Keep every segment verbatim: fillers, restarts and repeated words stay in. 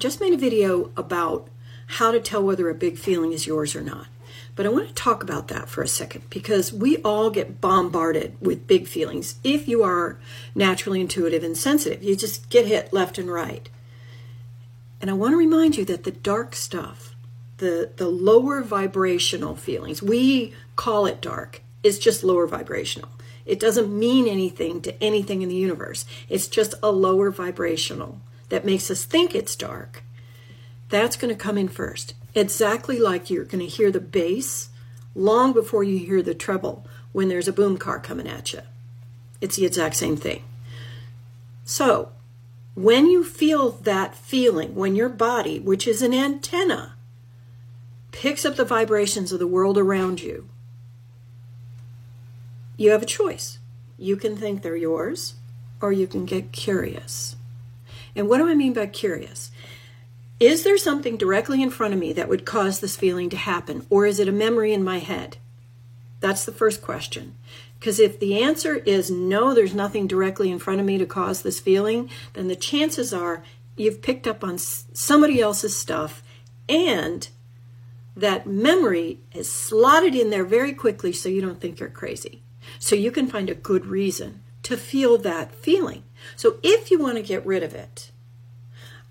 Just made a video about how to tell whether a big feeling is yours or not. But I want to talk about that for a second, because we all get bombarded with big feelings. If you are naturally intuitive and sensitive, you just get hit left and right. And I want to remind you that the dark stuff, the, the lower vibrational feelings, we call it dark, it's just lower vibrational. It doesn't mean anything to anything in the universe. It's just a lower vibrational that makes us think it's dark. That's going to come in first. Exactly like you're going to hear the bass long before you hear the treble when there's a boom car coming at you. It's the exact same thing. So when you feel that feeling, when your body, which is an antenna, picks up the vibrations of the world around you, you have a choice. You can think they're yours, or you can get curious. And what do I mean by curious? Is there something directly in front of me that would cause this feeling to happen? Or is it a memory in my head? That's the first question. Because if the answer is no, there's nothing directly in front of me to cause this feeling, then the chances are you've picked up on somebody else's stuff, and that memory is slotted in there very quickly so you don't think you're crazy. So you can find a good reason to feel that feeling. So if you want to get rid of it,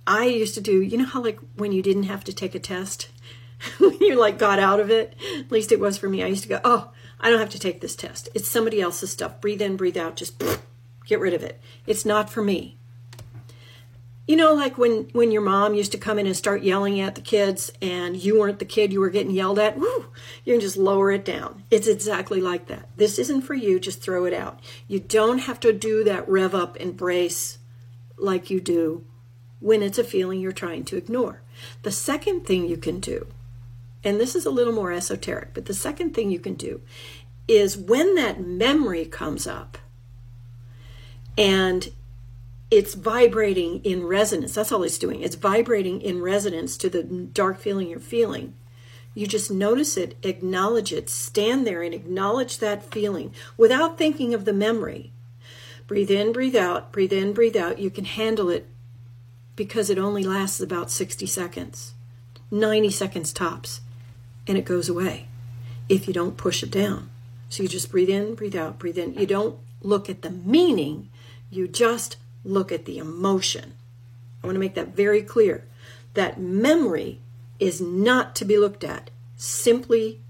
I used to do, you know how like when you didn't have to take a test, when you like got out of it, at least it was for me, I used to go, oh, I don't have to take this test. It's somebody else's stuff. Breathe in, breathe out, just get rid of it. It's not for me. You know, like when, when your mom used to come in and start yelling at the kids and you weren't the kid you were getting yelled at, woo, you can just lower it down. It's exactly like that. This isn't for you, just throw it out. You don't have to do that rev up and brace like you do when it's a feeling you're trying to ignore. The second thing you can do, and this is a little more esoteric, but the second thing you can do is when that memory comes up and it's vibrating in resonance. That's all it's doing. It's vibrating in resonance to the dark feeling you're feeling. You just notice it, acknowledge it, stand there and acknowledge that feeling without thinking of the memory. Breathe in, breathe out, breathe in, breathe out. You can handle it because it only lasts about sixty seconds, ninety seconds tops, and it goes away if you don't push it down. So you just breathe in, breathe out, breathe in. You don't look at the meaning. You just look at the emotion. I want to make that very clear. That memory is not to be looked at, simply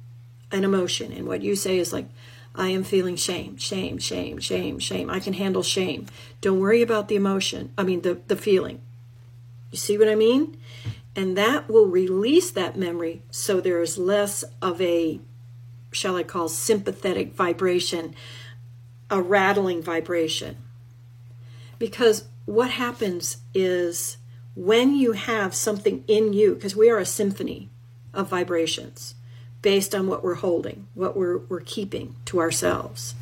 an emotion. And what you say is like, I am feeling shame, shame, shame, shame, shame. I can handle shame. Don't worry about the emotion. I mean, the, the feeling. You see what I mean? And that will release that memory so there is less of a, shall I call, sympathetic vibration, a rattling vibration. Because what happens is when you have something in you, because we are a symphony of vibrations based on what we're holding, what we're we're keeping to ourselves.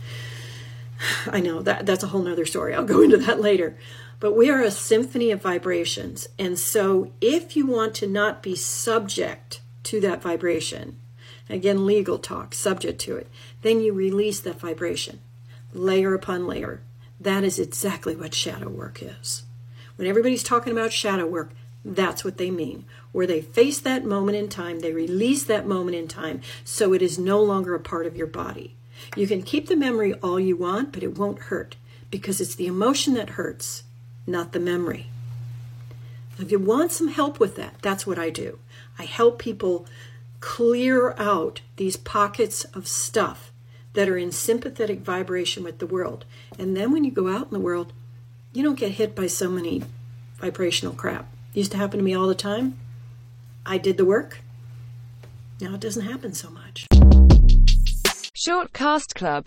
I know that that's a whole nother story. I'll go into that later. But we are a symphony of vibrations. And so if you want to not be subject to that vibration, again, legal talk, subject to it, then you release that vibration layer upon layer. That is exactly what shadow work is. When everybody's talking about shadow work, that's what they mean. Where they face that moment in time, they release that moment in time, so it is no longer a part of your body. You can keep the memory all you want, but it won't hurt, because it's the emotion that hurts, not the memory. If you want some help with that, that's what I do. I help people clear out these pockets of stuff that are in sympathetic vibration with the world. And then when you go out in the world, you don't get hit by so many vibrational crap. It used to happen to me all the time. I did the work. Now it doesn't happen so much. Shortcast Club.